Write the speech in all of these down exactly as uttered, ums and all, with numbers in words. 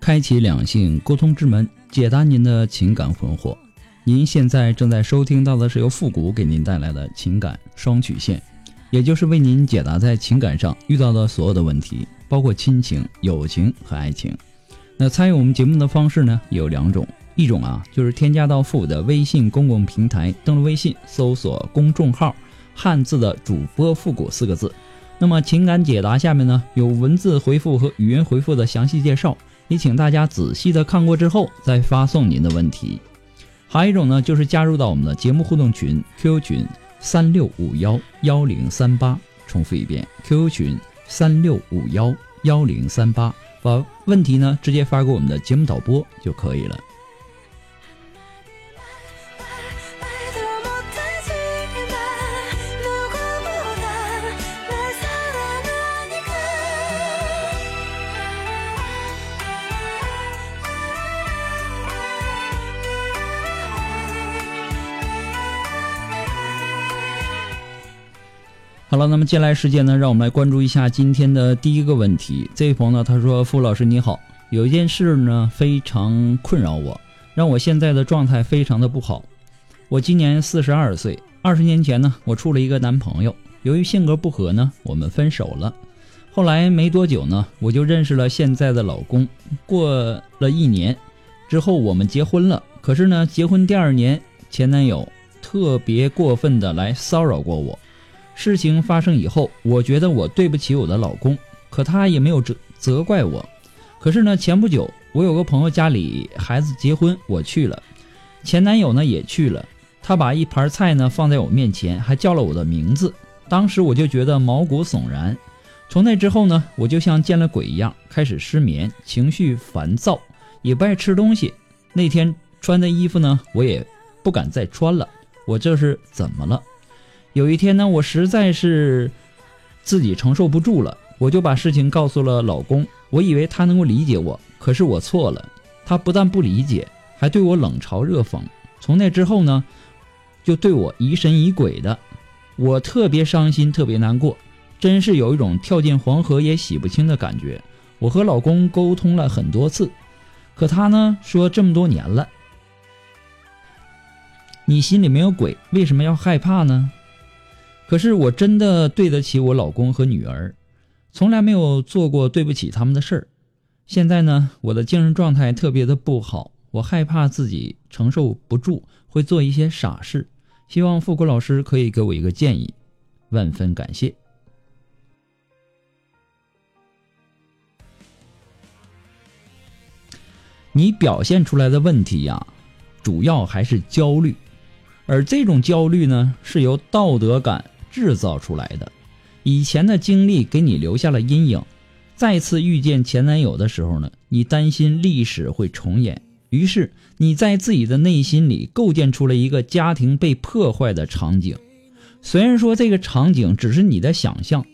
开启两性沟通之门，解答您的情感困惑。您现在正在收听到的是由复古给您带来的情感双曲线，也就是为您解答在情感上遇到的所有的问题，包括亲情、友情和爱情。那参与我们节目的方式呢，有两种，一种啊就是添加到复古的微信公共平台，登录微信搜索公众号汉字的主播复古四个字。那么情感解答下面呢有文字回复和语音回复的详细介绍，也请大家仔细的看过之后再发送您的问题。还有一种呢，就是加入到我们的节目互动群 Q Q 群三六五一一零三八，重复一遍 Q Q 群三六五一一零三八，把问题呢直接发给我们的节目导播就可以了。好了，那么接下来时间呢，让我们来关注一下今天的第一个问题。这位朋友呢，他说：“傅老师你好，有一件事呢非常困扰我，让我现在的状态非常的不好。我今年四十二岁，二十年前呢，我处了一个男朋友，由于性格不合呢，我们分手了。后来没多久呢，我就认识了现在的老公。过了一年之后，我们结婚了。可是呢，结婚第二年，前男友特别过分的来骚扰过我。”事情发生以后，我觉得我对不起我的老公，可他也没有责责怪我。可是呢，前不久我有个朋友家里孩子结婚，我去了，前男友呢也去了，他把一盘菜呢放在我面前，还叫了我的名字。当时我就觉得毛骨悚然。从那之后呢，我就像见了鬼一样，开始失眠，情绪烦躁，也不爱吃东西。那天穿的衣服呢，我也不敢再穿了。我这是怎么了？有一天呢，我实在是自己承受不住了，我就把事情告诉了老公，我以为他能够理解我，可是我错了，他不但不理解，还对我冷嘲热讽。从那之后呢，就对我疑神疑鬼的，我特别伤心，特别难过，真是有一种跳进黄河也洗不清的感觉。我和老公沟通了很多次，可他呢说这么多年了，你心里没有鬼，为什么要害怕呢？可是我真的对得起我老公和女儿，从来没有做过对不起他们的事儿。现在呢，我的精神状态特别的不好，我害怕自己承受不住，会做一些傻事。希望复古老师可以给我一个建议，万分感谢。你表现出来的问题呀、啊，主要还是焦虑，而这种焦虑呢，是由道德感制造出来的。以前的经历给你留下了阴影，再次遇见前男友的时候呢，你担心历史会重演，于是你在自己的内心里构建出了一个家庭被破坏的场景。虽然说这个场景只是你的想象，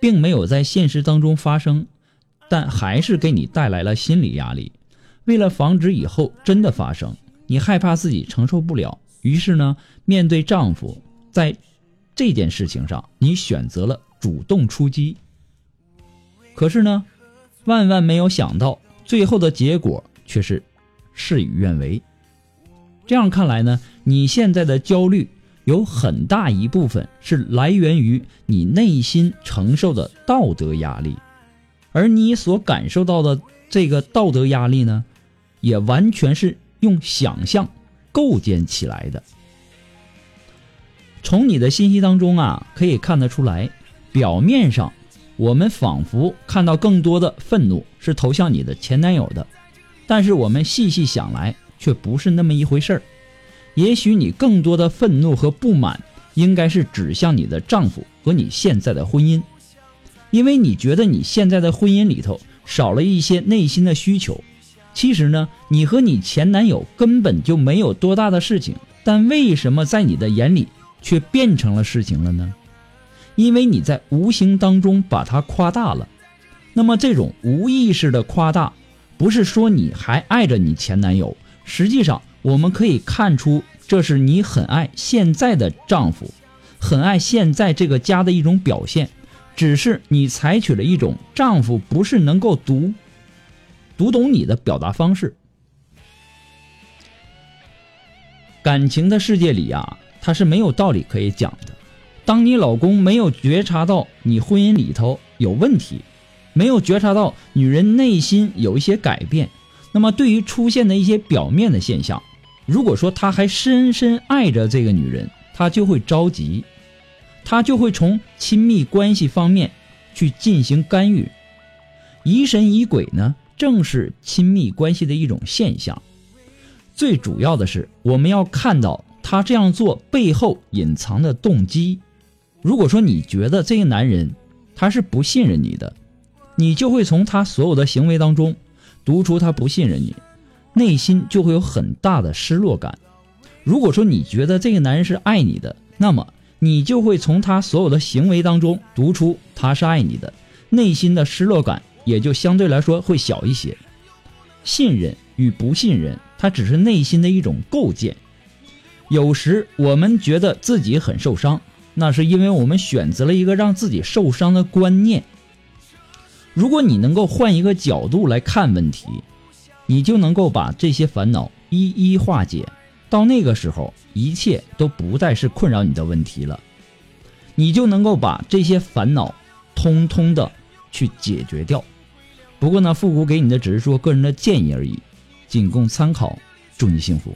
并没有在现实当中发生，但还是给你带来了心理压力。为了防止以后真的发生，你害怕自己承受不了，于是呢，面对丈夫，在这件事情上，你选择了主动出击。可是呢，万万没有想到，最后的结果却是事与愿违。这样看来呢，你现在的焦虑有很大一部分是来源于你内心承受的道德压力，而你所感受到的这个道德压力呢，也完全是用想象构建起来的。从你的信息当中啊，可以看得出来，表面上我们仿佛看到更多的愤怒是投向你的前男友的，但是我们细细想来，却不是那么一回事儿。也许你更多的愤怒和不满应该是指向你的丈夫和你现在的婚姻，因为你觉得你现在的婚姻里头少了一些内心的需求。其实呢，你和你前男友根本就没有多大的事情，但为什么在你的眼里却变成了事情了呢？因为你在无形当中把它夸大了。那么这种无意识的夸大，不是说你还爱着你前男友，实际上我们可以看出，这是你很爱现在的丈夫，很爱现在这个家的一种表现，只是你采取了一种丈夫不是能够读读懂你的表达方式。感情的世界里啊，它是没有道理可以讲的。当你老公没有觉察到你婚姻里头有问题，没有觉察到女人内心有一些改变，那么对于出现的一些表面的现象，如果说他还深深爱着这个女人，他就会着急，他就会从亲密关系方面去进行干预。疑神疑鬼呢，正是亲密关系的一种现象。最主要的是，我们要看到他这样做背后隐藏的动机。如果说你觉得这个男人他是不信任你的，你就会从他所有的行为当中读出他不信任你，内心就会有很大的失落感。如果说你觉得这个男人是爱你的，那么你就会从他所有的行为当中读出他是爱你的，内心的失落感也就相对来说会小一些。信任与不信任，它只是内心的一种构建。有时我们觉得自己很受伤，那是因为我们选择了一个让自己受伤的观念。如果你能够换一个角度来看问题，你就能够把这些烦恼一一化解。到那个时候，一切都不再是困扰你的问题了，你就能够把这些烦恼通通的去解决掉。不过呢，复古给你的只是说个人的建议而已，仅供参考。祝你幸福。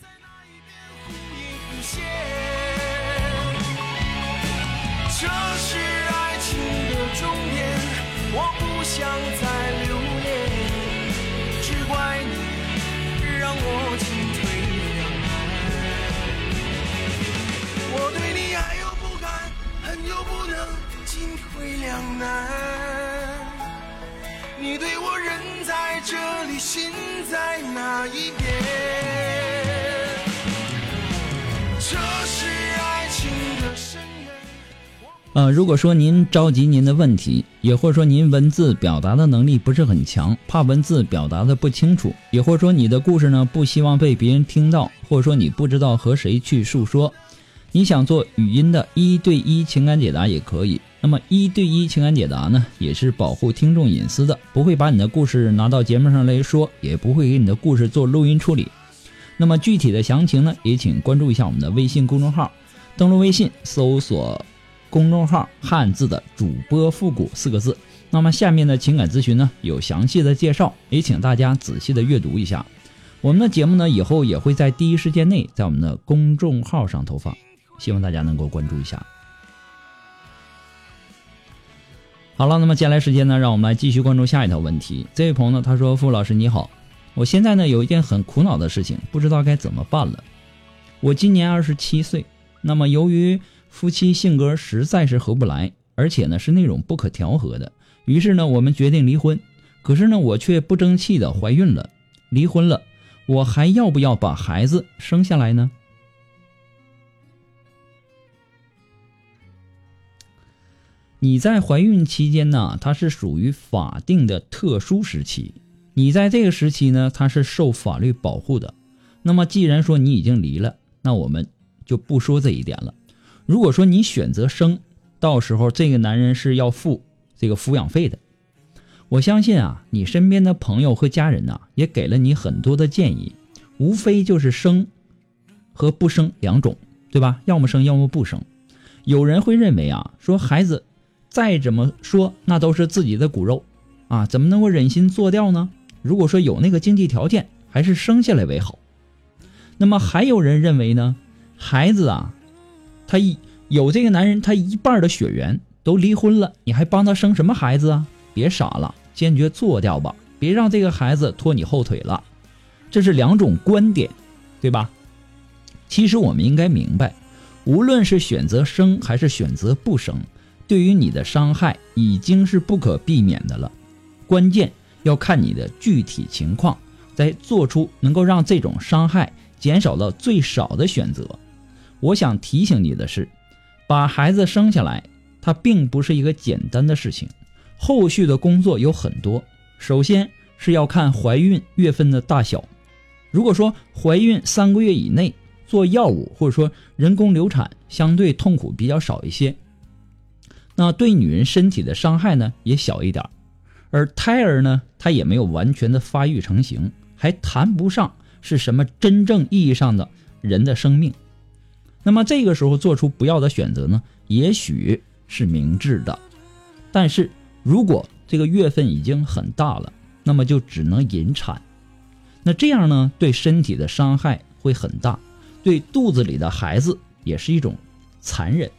两难，你对我人在这里，心在哪一边？这是爱情的深渊。呃，如果说您着急您的问题，也或者说您文字表达的能力不是很强，怕文字表达的不清楚，也或者说你的故事呢不希望被别人听到，或者说你不知道和谁去诉说，你想做语音的一对一情感解答也可以。那么一对一情感解答呢，也是保护听众隐私的，不会把你的故事拿到节目上来说，也不会给你的故事做录音处理。那么具体的详情呢，也请关注一下我们的微信公众号，登录微信搜索公众号汉字的主播复古四个字。那么下面的情感咨询呢，有详细的介绍，也请大家仔细的阅读一下。我们的节目呢，以后也会在第一时间内在我们的公众号上投放，希望大家能够关注一下。好了，那么接下来时间呢，让我们来继续关注下一条问题。这位朋友呢，他说：“傅老师你好，我现在呢有一件很苦恼的事情，不知道该怎么办了。我今年二十七岁，那么由于夫妻性格实在是合不来，而且呢是那种不可调和的，于是呢我们决定离婚。可是呢我却不争气的怀孕了，离婚了，我还要不要把孩子生下来呢？”你在怀孕期间呢，它是属于法定的特殊时期，你在这个时期呢，它是受法律保护的。那么既然说你已经离了，那我们就不说这一点了。如果说你选择生，到时候这个男人是要付这个抚养费的。我相信啊，你身边的朋友和家人呢、啊，也给了你很多的建议，无非就是生和不生两种，对吧？要么生，要么不生。有人会认为啊，说孩子再怎么说那都是自己的骨肉啊，怎么能够忍心做掉呢？如果说有那个经济条件，还是生下来为好。那么还有人认为呢，孩子啊，他一有这个男人他一半的血缘，都离婚了，你还帮他生什么孩子啊？别傻了，坚决做掉吧，别让这个孩子拖你后腿了。这是两种观点，对吧？其实我们应该明白，无论是选择生还是选择不生，对于你的伤害已经是不可避免的了。关键要看你的具体情况，再做出能够让这种伤害减少到最少的选择。我想提醒你的是，把孩子生下来，它并不是一个简单的事情，后续的工作有很多。首先是要看怀孕月份的大小，如果说怀孕三个月以内，做药物或者说人工流产相对痛苦比较少一些，那对女人身体的伤害呢也小一点。而胎儿呢，它也没有完全的发育成型，还谈不上是什么真正意义上的人的生命。那么这个时候做出不要的选择呢，也许是明智的。但是如果这个月份已经很大了，那么就只能引产。那这样呢，对身体的伤害会很大，对肚子里的孩子也是一种残忍。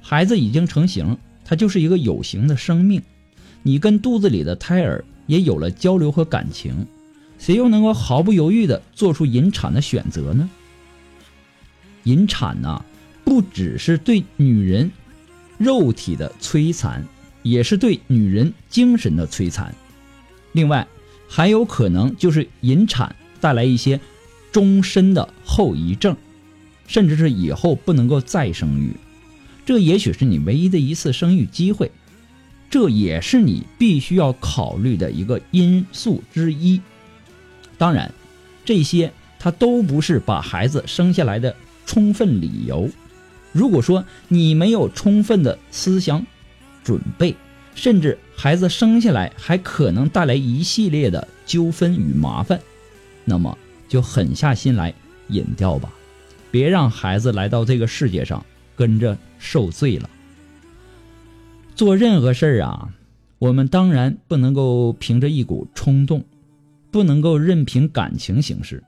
孩子已经成型，它就是一个有形的生命，你跟肚子里的胎儿也有了交流和感情，谁又能够毫不犹豫地做出引产的选择呢？引产呢、啊，不只是对女人肉体的摧残，也是对女人精神的摧残。另外，还有可能就是引产带来一些终身的后遗症，甚至是以后不能够再生育。这也许是你唯一的一次生育机会，这也是你必须要考虑的一个因素之一。当然，这些它都不是把孩子生下来的充分理由。如果说你没有充分的思想准备，甚至孩子生下来还可能带来一系列的纠纷与麻烦，那么就狠下心来引掉吧，别让孩子来到这个世界上跟着受罪了。做任何事儿啊，我们当然不能够凭着一股冲动，不能够任凭感情行事。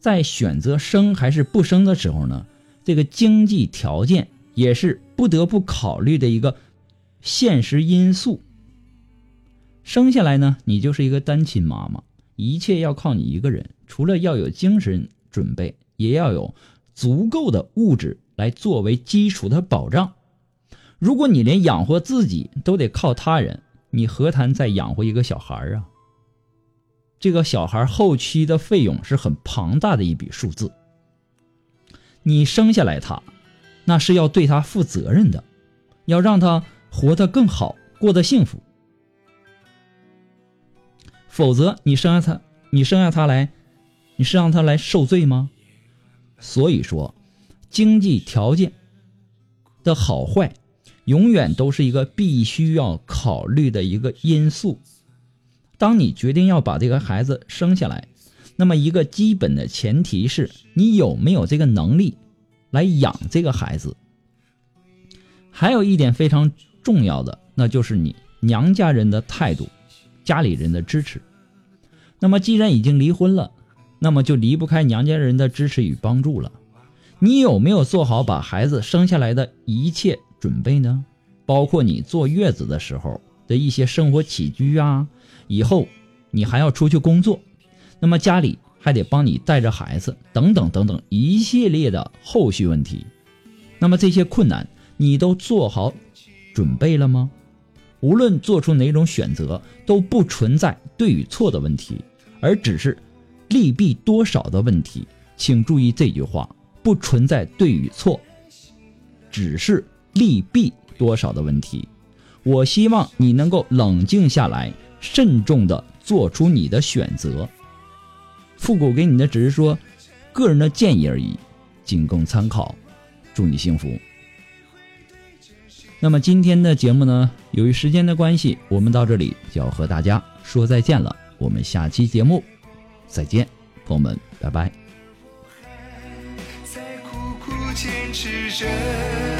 在选择生还是不生的时候呢，这个经济条件也是不得不考虑的一个现实因素。生下来呢，你就是一个单亲妈妈，一切要靠你一个人，除了要有精神准备，也要有足够的物质来作为基础的保障。如果你连养活自己都得靠他人，你何谈再养活一个小孩啊？这个小孩后期的费用是很庞大的一笔数字，你生下来他，那是要对他负责任的，要让他活得更好，过得幸福。否则你生下他，你生下他来，你是让他来受罪吗？所以说，经济条件的好坏，永远都是一个必须要考虑的一个因素。当你决定要把这个孩子生下来，那么一个基本的前提是你有没有这个能力来养这个孩子。还有一点非常重要的，那就是你娘家人的态度，家里人的支持。那么既然已经离婚了，那么就离不开娘家人的支持与帮助了。你有没有做好把孩子生下来的一切准备呢？包括你坐月子的时候的一些生活起居啊，以后你还要出去工作，那么家里还得帮你带着孩子，等等等等一系列的后续问题。那么这些困难你都做好准备了吗？无论做出哪种选择，都不存在对与错的问题，而只是利弊多少的问题。请注意这句话，不存在对与错，只是利弊多少的问题。我希望你能够冷静下来，慎重地做出你的选择。复古给你的只是说个人的建议而已，仅供参考。祝你幸福。那么今天的节目呢，由于时间的关系，我们到这里就要和大家说再见了。我们下期节目再见，朋友们，拜拜。在苦苦坚持着